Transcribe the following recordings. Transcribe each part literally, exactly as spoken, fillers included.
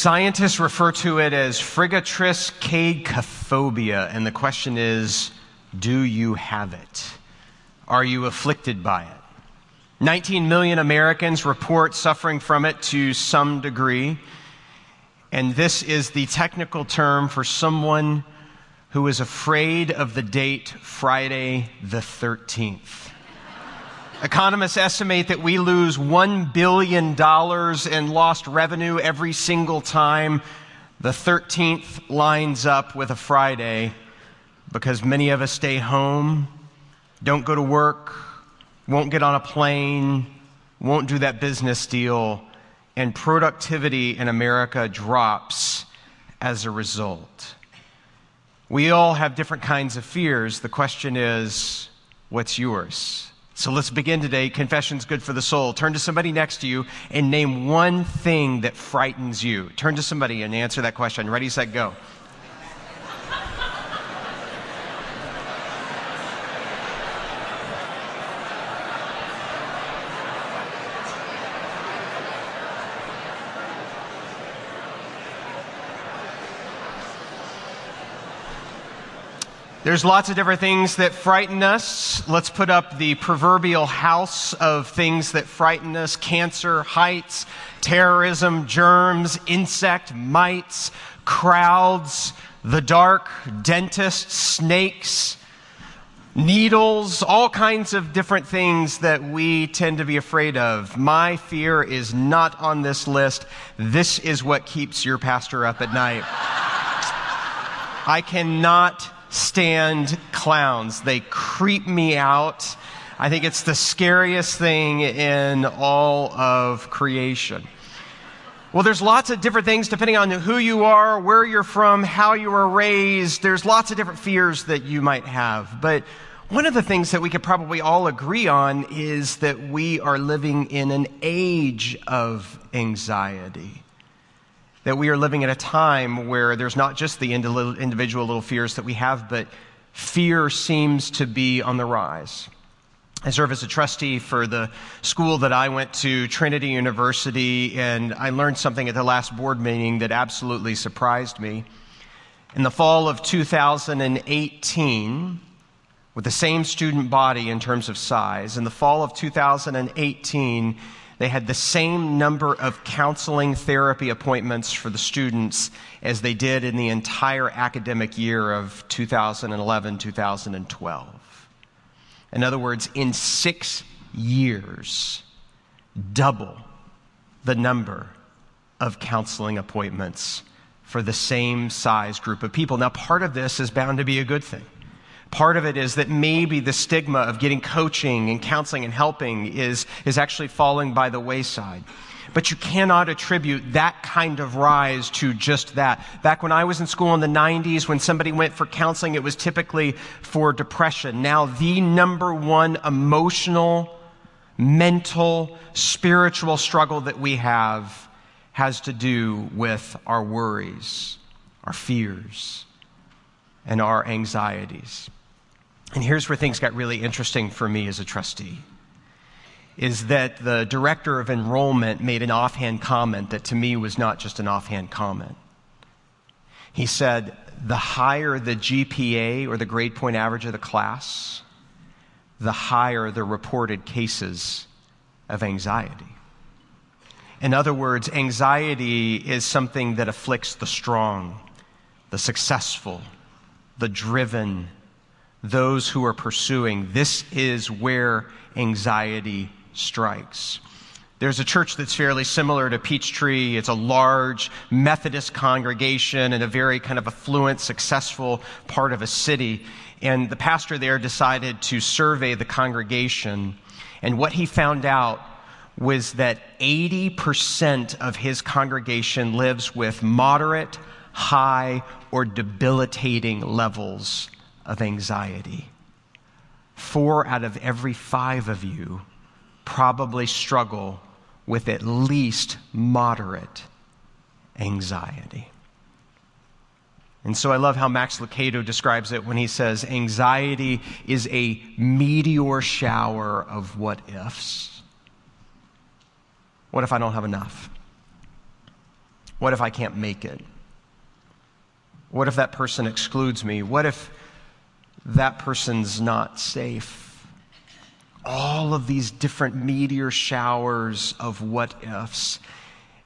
Scientists refer to it as Frigatris Cacophobia, and the question is, do you have it? Are you afflicted by it? nineteen million Americans report suffering from it to some degree, and this is the technical term for someone who is afraid of the date Friday the thirteenth. Economists estimate that we lose one billion dollars in lost revenue every single time the thirteenth lines up with a Friday because many of us stay home, don't go to work, won't get on a plane, won't do that business deal, and productivity in America drops as a result. We all have different kinds of fears. The question is, what's yours? So let's begin today. Confession's good for the soul. Turn to somebody next to you and name one thing that frightens you. Turn to somebody and answer that question. Ready, set, go. There's lots of different things that frighten us. Let's put up the proverbial house of things that frighten us. Cancer, heights, terrorism, germs, insect, mites, crowds, the dark, dentists, snakes, needles, all kinds of different things that we tend to be afraid of. My fear is not on this list. This is what keeps your pastor up at night. I cannot stand clowns. They creep me out. I think it's the scariest thing in all of creation. Well, there's lots of different things depending on who you are, where you're from, how you were raised. There's lots of different fears that you might have. But one of the things that we could probably all agree on is that we are living in an age of anxiety. That we are living at a time where there's not just the individual little fears that we have, but fear seems to be on the rise. I serve as a trustee for the school that I went to, Trinity University, and I learned something at the last board meeting that absolutely surprised me. In the fall of two thousand eighteen, with the same student body in terms of size, in the fall of two thousand eighteen, they had the same number of counseling therapy appointments for the students as they did in the entire academic year of two thousand eleven, two thousand twelve. In other words, in six years, double the number of counseling appointments for the same size group of people. Now, part of this is bound to be a good thing. Part of it is that maybe the stigma of getting coaching and counseling and helping is, is actually falling by the wayside. But you cannot attribute that kind of rise to just that. Back when I was in school in the nineties, when somebody went for counseling, it was typically for depression. Now, the number one emotional, mental, spiritual struggle that we have has to do with our worries, our fears, and our anxieties. And here's where things got really interesting for me as a trustee, is that the director of enrollment made an offhand comment that to me was not just an offhand comment. He said, the higher the G P A or the grade point average of the class, the higher the reported cases of anxiety. In other words, anxiety is something that afflicts the strong, the successful, the driven, those who are pursuing. This is where anxiety strikes. There's a church that's fairly similar to Peachtree. It's a large Methodist congregation in a very kind of affluent, successful part of a city. And the pastor there decided to survey the congregation. And what he found out was that eighty percent of his congregation lives with moderate, high, or debilitating levels of anxiety. Four out of every five of you probably struggle with at least moderate anxiety. And so I love how Max Lucado describes it when he says, anxiety is a meteor shower of what ifs. What if I don't have enough? What if I can't make it? What if that person excludes me? What if that person's not safe? All of these different meteor showers of what ifs,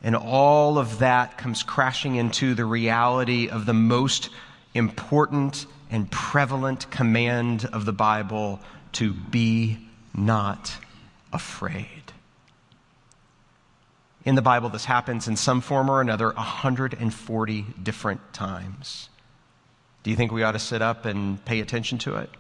and all of that comes crashing into the reality of the most important and prevalent command of the Bible, to be not afraid. In the Bible, this happens in some form or another one hundred forty different times. Do you think we ought to sit up and pay attention to it?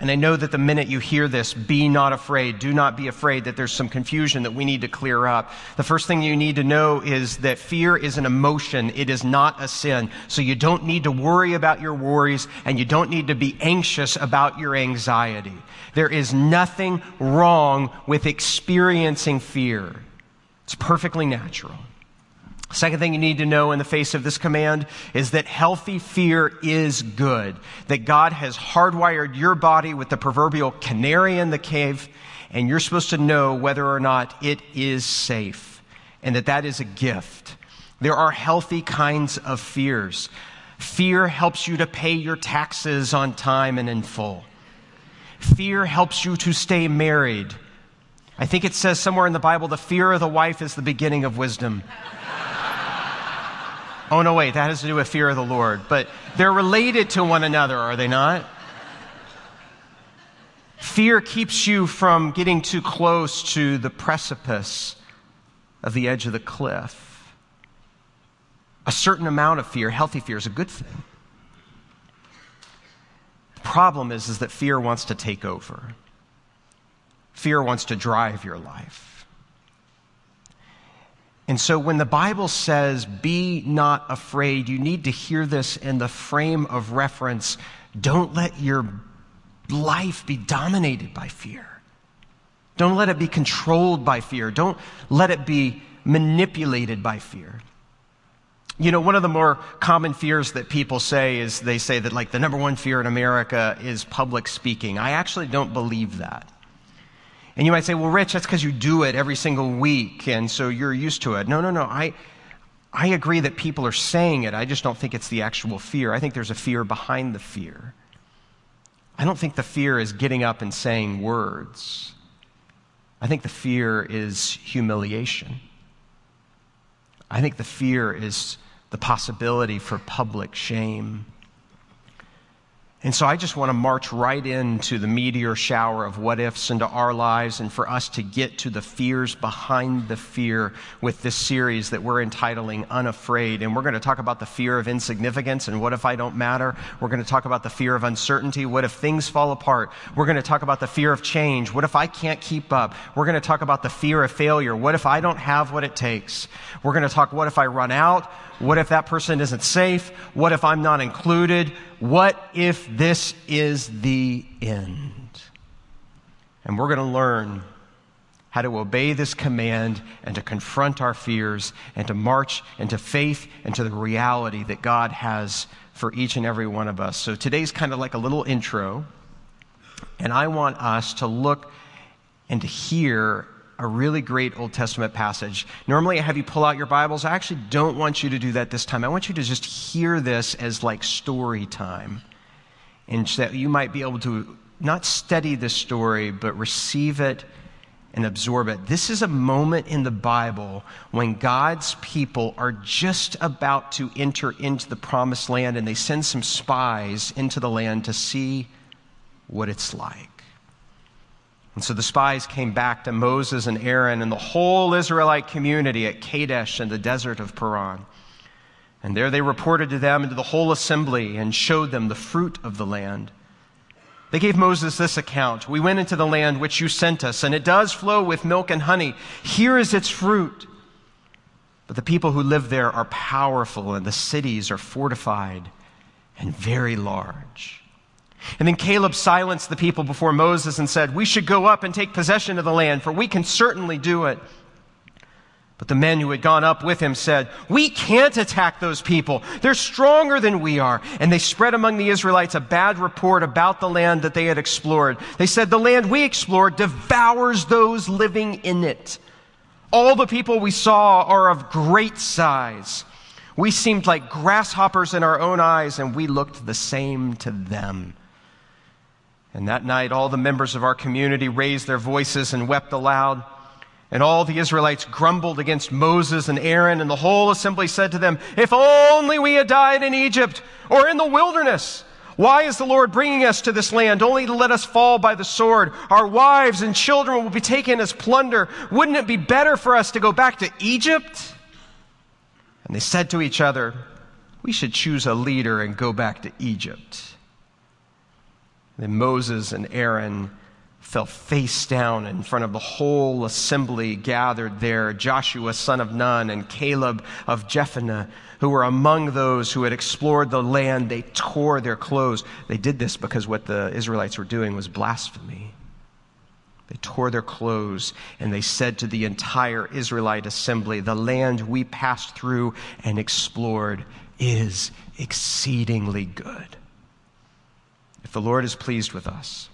And I know that the minute you hear this, be not afraid, do not be afraid, that there's some confusion that we need to clear up. The first thing you need to know is that fear is an emotion. It is not a sin. So you don't need to worry about your worries, and you don't need to be anxious about your anxiety. There is nothing wrong with experiencing fear. It's perfectly natural. Second thing you need to know in the face of this command is that healthy fear is good, that God has hardwired your body with the proverbial canary in the cave, and you're supposed to know whether or not it is safe, and that that is a gift. There are healthy kinds of fears. Fear helps you to pay your taxes on time and in full. Fear helps you to stay married. I think it says somewhere in the Bible, the fear of the wife is the beginning of wisdom. Oh, no, wait, that has to do with fear of the Lord. But they're related to one another, are they not? Fear keeps you from getting too close to the precipice of the edge of the cliff. A certain amount of fear, healthy fear, is a good thing. The problem is, is that fear wants to take over. Fear wants to drive your life. And so when the Bible says, be not afraid, you need to hear this in the frame of reference. Don't let your life be dominated by fear. Don't let it be controlled by fear. Don't let it be manipulated by fear. You know, one of the more common fears that people say is they say that, like, the number one fear in America is public speaking. I actually don't believe that. And you might say, well, Rich, that's because you do it every single week, and so you're used to it. No, no, no. I I agree that people are saying it. I just don't think it's the actual fear. I think there's a fear behind the fear. I don't think the fear is getting up and saying words. I think the fear is humiliation. I think the fear is the possibility for public shame. And so I just want to march right into the meteor shower of what ifs into our lives, and for us to get to the fears behind the fear with this series that we're entitling Unafraid. And we're going to talk about the fear of insignificance and what if I don't matter. We're going to talk about the fear of uncertainty. What if things fall apart? We're going to talk about the fear of change. What if I can't keep up? We're going to talk about the fear of failure. What if I don't have what it takes? We're going to talk, what if I run out? What if that person isn't safe? What if I'm not included? What if this is the end? And we're going to learn how to obey this command and to confront our fears and to march into faith and to the reality that God has for each and every one of us. So today's kind of like a little intro, and I want us to look and to hear a really great Old Testament passage. Normally I have you pull out your Bibles. I actually don't want you to do that this time. I want you to just hear this as like story time, and so that you might be able to not study this story, but receive it and absorb it. This is a moment in the Bible when God's people are just about to enter into the promised land, and they send some spies into the land to see what it's like. And so the spies came back to Moses and Aaron and the whole Israelite community at Kadesh in the desert of Paran. And there they reported to them and to the whole assembly and showed them the fruit of the land. They gave Moses this account: we went into the land which you sent us, and it does flow with milk and honey. Here is its fruit. But the people who live there are powerful, and the cities are fortified and very large. And then Caleb silenced the people before Moses and said, we should go up and take possession of the land, for we can certainly do it. But the men who had gone up with him said, we can't attack those people. They're stronger than we are. And they spread among the Israelites a bad report about the land that they had explored. They said, the land we explored devours those living in it. All the people we saw are of great size. We seemed like grasshoppers in our own eyes, and we looked the same to them. And that night, all the members of our community raised their voices and wept aloud. And all the Israelites grumbled against Moses and Aaron, and the whole assembly said to them, "If only we had died in Egypt or in the wilderness! Why is the Lord bringing us to this land only to let us fall by the sword? Our wives and children will be taken as plunder. Wouldn't it be better for us to go back to Egypt?" And they said to each other, "We should choose a leader and go back to Egypt." Then Moses and Aaron fell face down in front of the whole assembly gathered there, Joshua son of Nun and Caleb of Jephunneh, who were among those who had explored the land. They tore their clothes. They did this because what the Israelites were doing was blasphemy. They tore their clothes, and they said to the entire Israelite assembly, "The land we passed through and explored is exceedingly good. If the Lord is pleased with us,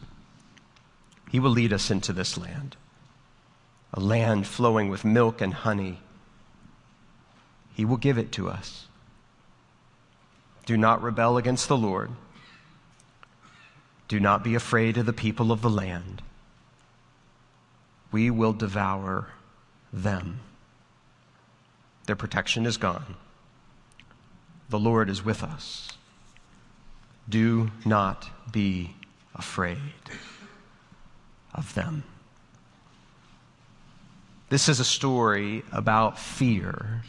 He will lead us into this land, a land flowing with milk and honey. He will give it to us. Do not rebel against the Lord. Do not be afraid of the people of the land. We will devour them. Their protection is gone. The Lord is with us. Do not be afraid of them." This is a story about fear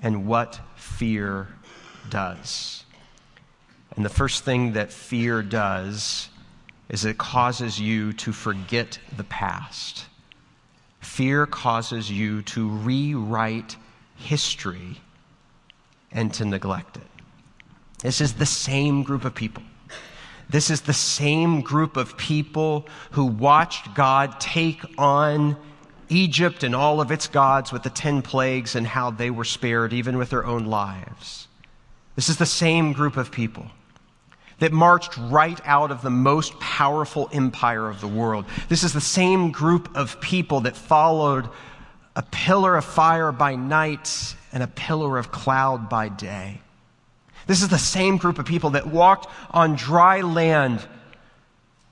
and what fear does. And the first thing that fear does is it causes you to forget the past. Fear causes you to rewrite history and to neglect it. This is the same group of people. This is the same group of people who watched God take on Egypt and all of its gods with the ten plagues and how they were spared, even with their own lives. This is the same group of people that marched right out of the most powerful empire of the world. This is the same group of people that followed a pillar of fire by night and a pillar of cloud by day. This is the same group of people that walked on dry land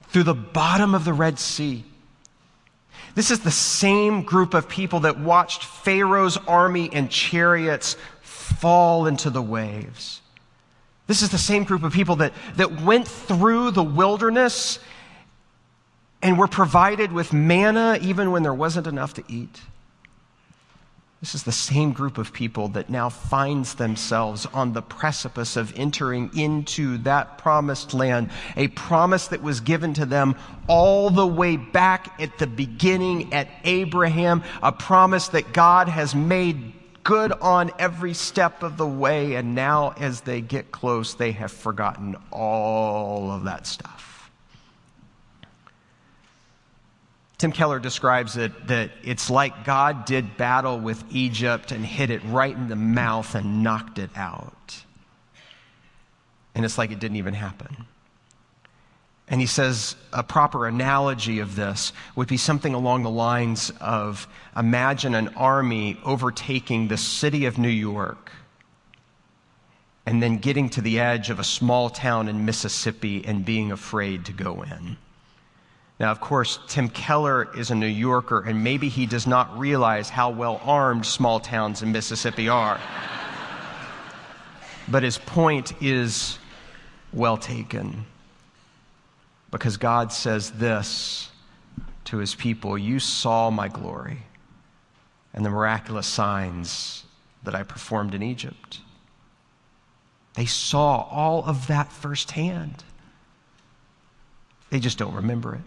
through the bottom of the Red Sea. This is the same group of people that watched Pharaoh's army and chariots fall into the waves. This is the same group of people that, that went through the wilderness and were provided with manna even when there wasn't enough to eat. This is the same group of people that now finds themselves on the precipice of entering into that promised land, a promise that was given to them all the way back at the beginning at Abraham, a promise that God has made good on every step of the way, and now as they get close, they have forgotten all of that stuff. Tim Keller describes it that it's like God did battle with Egypt and hit it right in the mouth and knocked it out. And it's like it didn't even happen. And he says a proper analogy of this would be something along the lines of, imagine an army overtaking the city of New York and then getting to the edge of a small town in Mississippi and being afraid to go in. Now, of course, Tim Keller is a New Yorker, and maybe he does not realize how well-armed small towns in Mississippi are. But his point is well taken, because God says this to his people: "You saw my glory and the miraculous signs that I performed in Egypt." They saw all of that firsthand. They just don't remember it.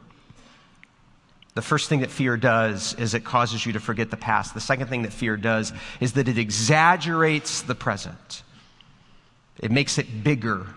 The first thing that fear does is it causes you to forget the past. The second thing that fear does is that it exaggerates the present. It makes it bigger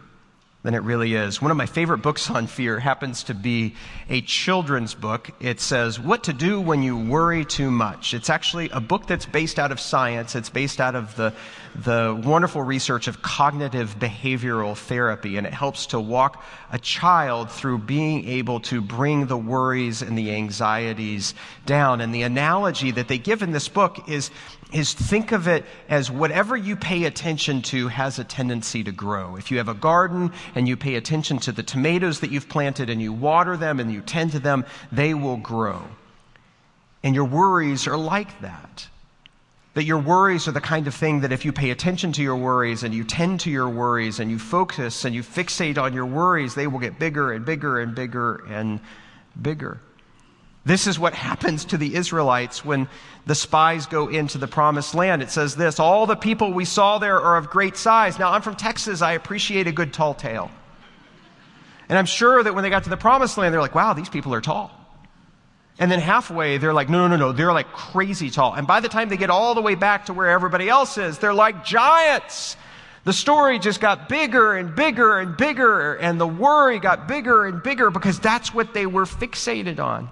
than it really is. One of my favorite books on fear happens to be a children's book. It says, What to Do When You Worry Too Much. It's actually a book that's based out of science. It's based out of the, the wonderful research of cognitive behavioral therapy, and it helps to walk a child through being able to bring the worries and the anxieties down. And the analogy that they give in this book is, is think of it as whatever you pay attention to has a tendency to grow. If you have a garden and you pay attention to the tomatoes that you've planted and you water them and you tend to them, they will grow. And your worries are like that. That your worries are the kind of thing that if you pay attention to your worries and you tend to your worries and you focus and you fixate on your worries, they will get bigger and bigger and bigger and bigger. This is what happens to the Israelites when the spies go into the promised land. It says this, all the people we saw there are of great size. Now, I'm from Texas. I appreciate a good tall tale. And I'm sure that when they got to the promised land, they're like, wow, these people are tall. And then halfway, they're like, no, no, no, no. They're like crazy tall. And by the time they get all the way back to where everybody else is, they're like giants. The story just got bigger and bigger and bigger, and the worry got bigger and bigger because that's what they were fixated on.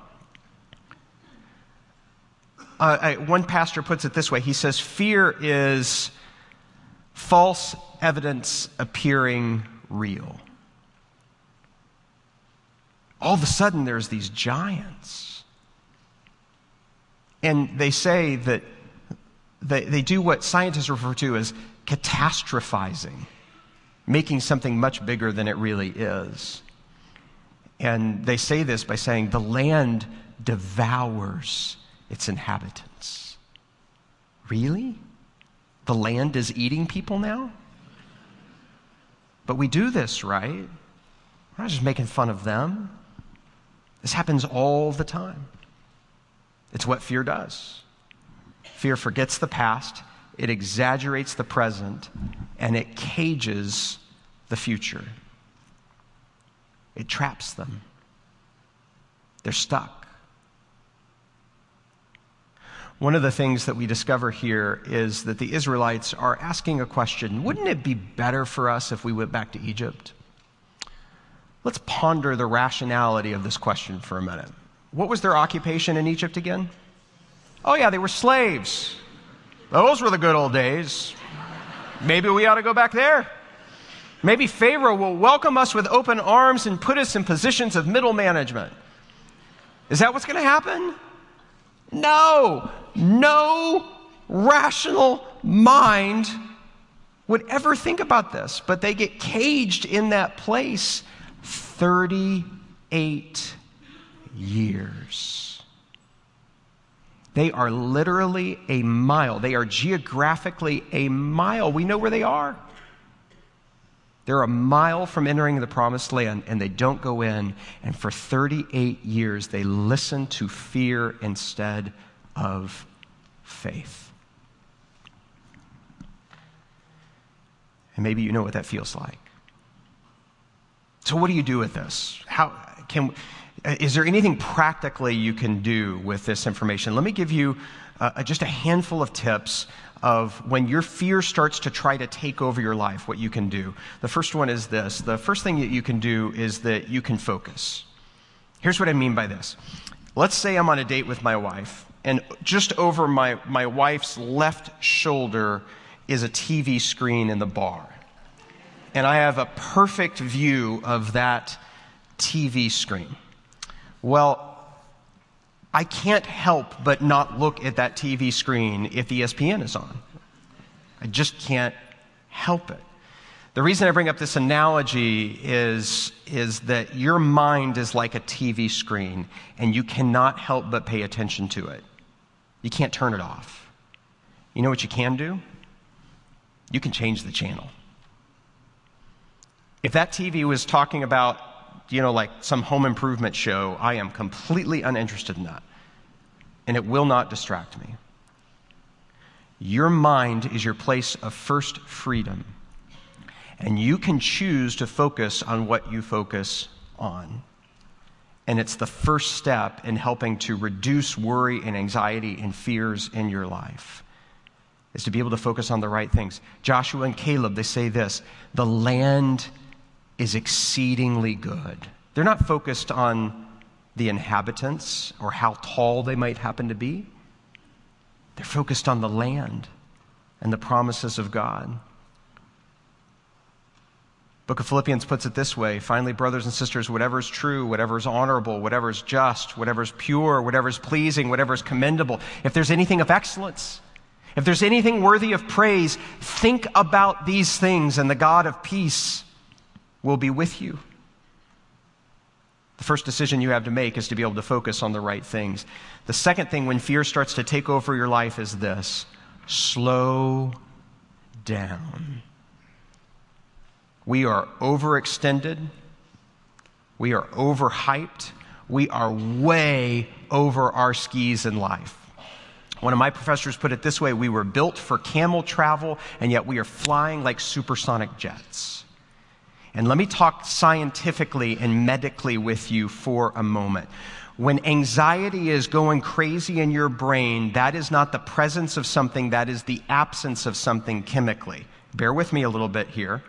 Uh, I, one pastor puts it this way. He says, fear is false evidence appearing real. All of a sudden, there's these giants. And they say that they, they do what scientists refer to as catastrophizing, making something much bigger than it really is. And they say this by saying, the land devours its inhabitants. Really? The land is eating people now? But we do this, right? We're not just making fun of them. This happens all the time. It's what fear does. Fear forgets the past, it exaggerates the present, and it cages the future. It traps them. They're stuck. One of the things that we discover here is that the Israelites are asking a question. Wouldn't it be better for us if we went back to Egypt? Let's ponder the rationality of this question for a minute. What was their occupation in Egypt again? Oh yeah, they were slaves. Those were the good old days. Maybe we ought to go back there. Maybe Pharaoh will welcome us with open arms and put us in positions of middle management. Is that what's going to happen? No, no rational mind would ever think about this, but they get caged in that place thirty-eight years. They are literally a mile. They are geographically a mile. We know where they are. They're a mile from entering the promised land, and they don't go in. And for thirty-eight years, they listen to fear instead of faith. And maybe you know what that feels like. So what do you do with this? How can? Is there anything practically you can do with this information? Let me give you uh, just a handful of tips of when your fear starts to try to take over your life, what you can do. The first one is this. The first thing that you can do is that you can focus. Here's what I mean by this. Let's say I'm on a date with my wife, and just over my, my wife's left shoulder is a T V screen in the bar. And I have a perfect view of that T V screen. Well, I can't help but not look at that T V screen if E S P N is on. I just can't help it. The reason I bring up this analogy is, is that your mind is like a T V screen, and you cannot help but pay attention to it. You can't turn it off. You know what you can do? You can change the channel. If that T V was talking about, you know, like some home improvement show, I am completely uninterested in that. And it will not distract me. Your mind is your place of first freedom. And you can choose to focus on what you focus on. And it's the first step in helping to reduce worry and anxiety and fears in your life, is to be able to focus on the right things. Joshua and Caleb, they say this, the land is exceedingly good. They're not focused on the inhabitants or how tall they might happen to be. They're focused on the land and the promises of God. Book of Philippians puts it this way: finally, brothers and sisters, whatever is true, whatever is honorable, whatever is just, whatever is pure, whatever is pleasing, whatever is commendable, if there's anything of excellence, if there's anything worthy of praise, think about these things, and the God of peace will be with you. The first decision you have to make is to be able to focus on the right things. The second thing, when fear starts to take over your life, is this: slow down. We are overextended. We are overhyped. We are way over our skis in life. One of my professors put it this way: we were built for camel travel, and yet we are flying like supersonic jets. And let me talk scientifically and medically with you for a moment. When anxiety is going crazy in your brain, that is not the presence of something, that is the absence of something chemically. Bear with me a little bit here.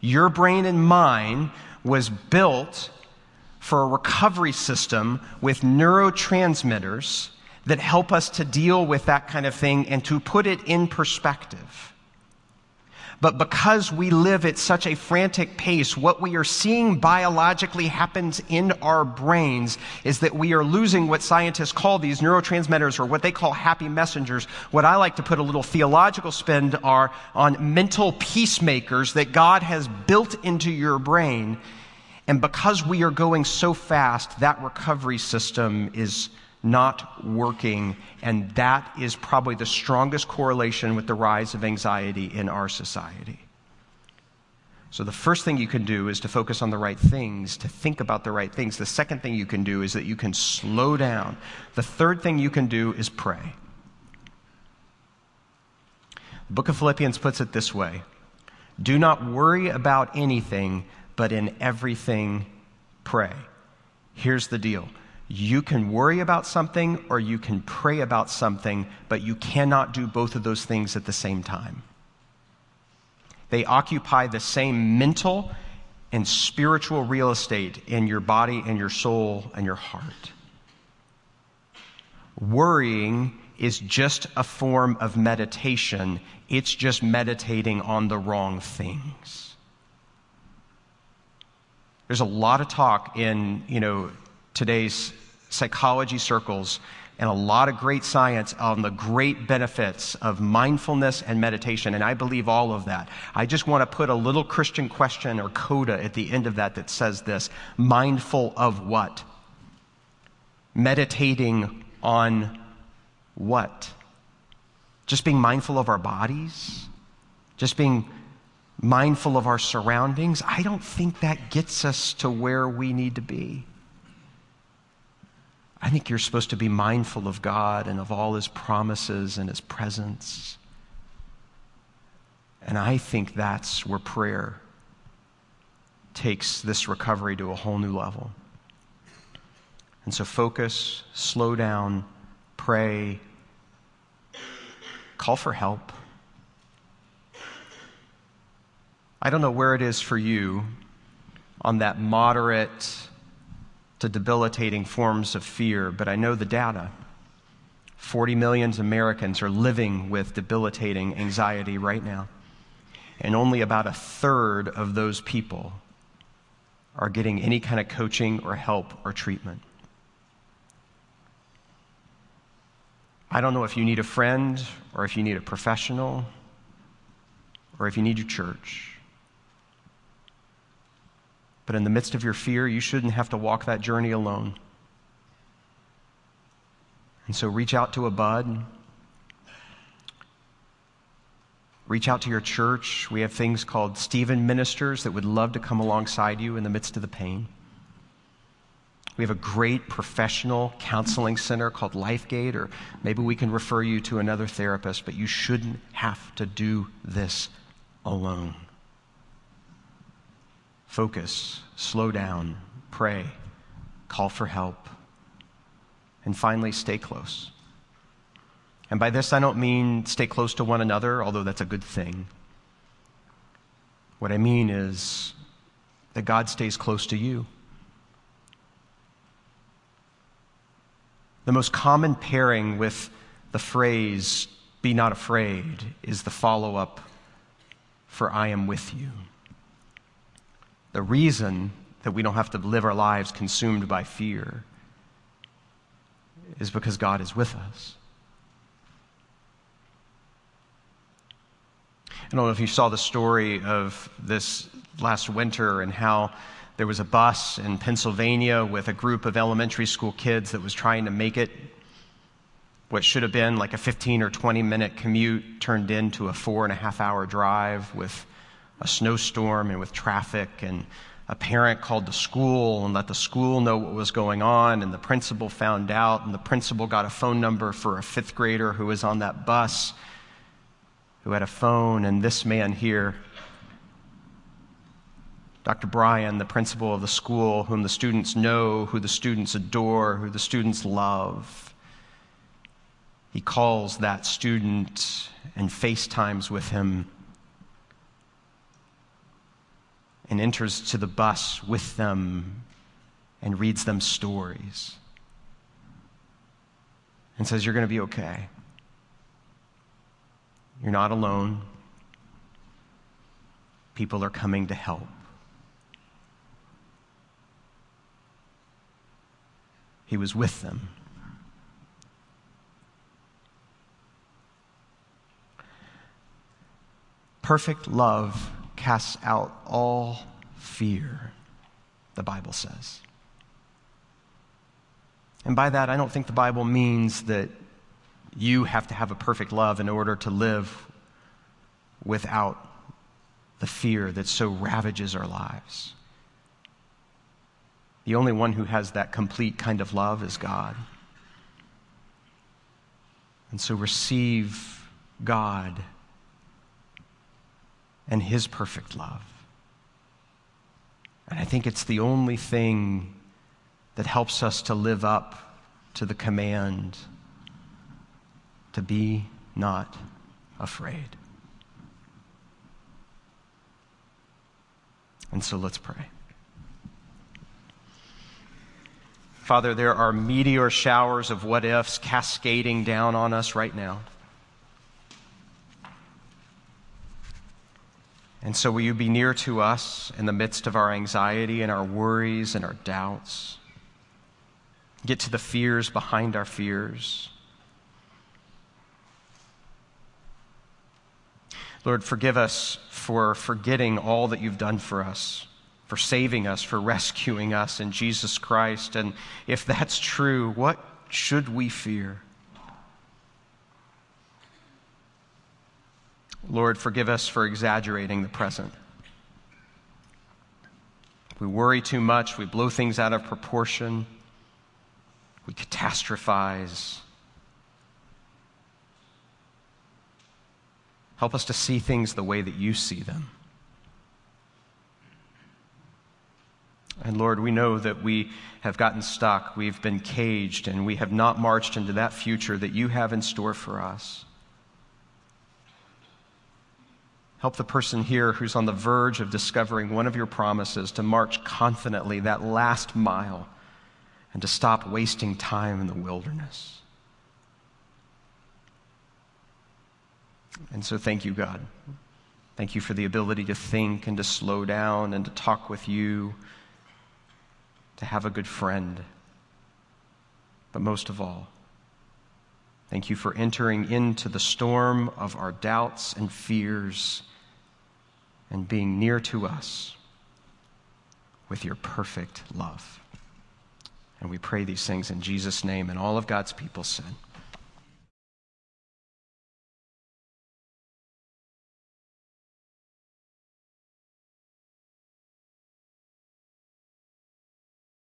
Your brain and mine was built for a recovery system with neurotransmitters that help us to deal with that kind of thing and to put it in perspective. But because we live at such a frantic pace, what we are seeing biologically happens in our brains is that we are losing what scientists call these neurotransmitters, or what they call happy messengers. What I like to put a little theological spin are on mental peacemakers that God has built into your brain. And because we are going so fast, that recovery system is not working, and that is probably the strongest correlation with the rise of anxiety in our society. So the first thing you can do is to focus on the right things, to think about the right things. The second thing you can do is that you can slow down. The third thing you can do is pray. The book of Philippians puts it this way: do not worry about anything, but in everything pray. Here's the deal. You can worry about something or you can pray about something, but you cannot do both of those things at the same time. They occupy the same mental and spiritual real estate in your body and your soul and your heart. Worrying is just a form of meditation. It's just meditating on the wrong things. There's a lot of talk in, you know, today's psychology circles, and a lot of great science on the great benefits of mindfulness and meditation, and I believe all of that. I just want to put a little Christian question or coda at the end of that that says this: mindful of what? Meditating on what? Just being mindful of our bodies? Just being mindful of our surroundings? I don't think that gets us to where we need to be. I think you're supposed to be mindful of God and of all his promises and his presence. And I think that's where prayer takes this recovery to a whole new level. And so focus, slow down, pray, call for help. I don't know where it is for you on that moderate to debilitating forms of fear, but I know the data. forty million Americans are living with debilitating anxiety right now, and only about a third of those people are getting any kind of coaching or help or treatment. I don't know if you need a friend, or if you need a professional, or if you need your church. But in the midst of your fear, you shouldn't have to walk that journey alone. And so reach out to a bud. Reach out to your church. We have things called Stephen Ministers that would love to come alongside you in the midst of the pain. We have a great professional counseling center called LifeGate, or maybe we can refer you to another therapist, but you shouldn't have to do this alone. Focus, slow down, pray, call for help, and finally, stay close. And by this, I don't mean stay close to one another, although that's a good thing. What I mean is that God stays close to you. The most common pairing with the phrase, be not afraid, is the follow-up, for I am with you. The reason that we don't have to live our lives consumed by fear is because God is with us. I don't know if you saw the story of this last winter and how there was a bus in Pennsylvania with a group of elementary school kids that was trying to make it. What should have been like a fifteen or twenty minute commute turned into a four and a half hour drive with a snowstorm and with traffic, and a parent called the school and let the school know what was going on, and the principal found out, and the principal got a phone number for a fifth grader who was on that bus who had a phone, and this man here, Doctor Brian, the principal of the school, whom the students know, who the students adore, who the students love, he calls that student and FaceTimes with him and enters to the bus with them and reads them stories and says, you're going to be okay. You're not alone. People are coming to help. He was with them. Perfect love casts out all fear, the Bible says. And by that, I don't think the Bible means that you have to have a perfect love in order to live without the fear that so ravages our lives. The only one who has that complete kind of love is God. And so receive God and his perfect love. And I think it's the only thing that helps us to live up to the command to be not afraid. And so let's pray. Father, there are meteor showers of what-ifs cascading down on us right now. And so will you be near to us in the midst of our anxiety and our worries and our doubts? Get to the fears behind our fears. Lord, forgive us for forgetting all that you've done for us, for saving us, for rescuing us in Jesus Christ. And if that's true, what should we fear? Lord, forgive us for exaggerating the present. We worry too much. We blow things out of proportion. We catastrophize. Help us to see things the way that you see them. And Lord, we know that we have gotten stuck, we've been caged, and we have not marched into that future that you have in store for us. Help the person here who's on the verge of discovering one of your promises to march confidently that last mile and to stop wasting time in the wilderness. And so thank you, God. Thank you for the ability to think and to slow down and to talk with you, to have a good friend. But most of all, thank you for entering into the storm of our doubts and fears and being near to us with your perfect love. And we pray these things in Jesus' name, and all of God's people said.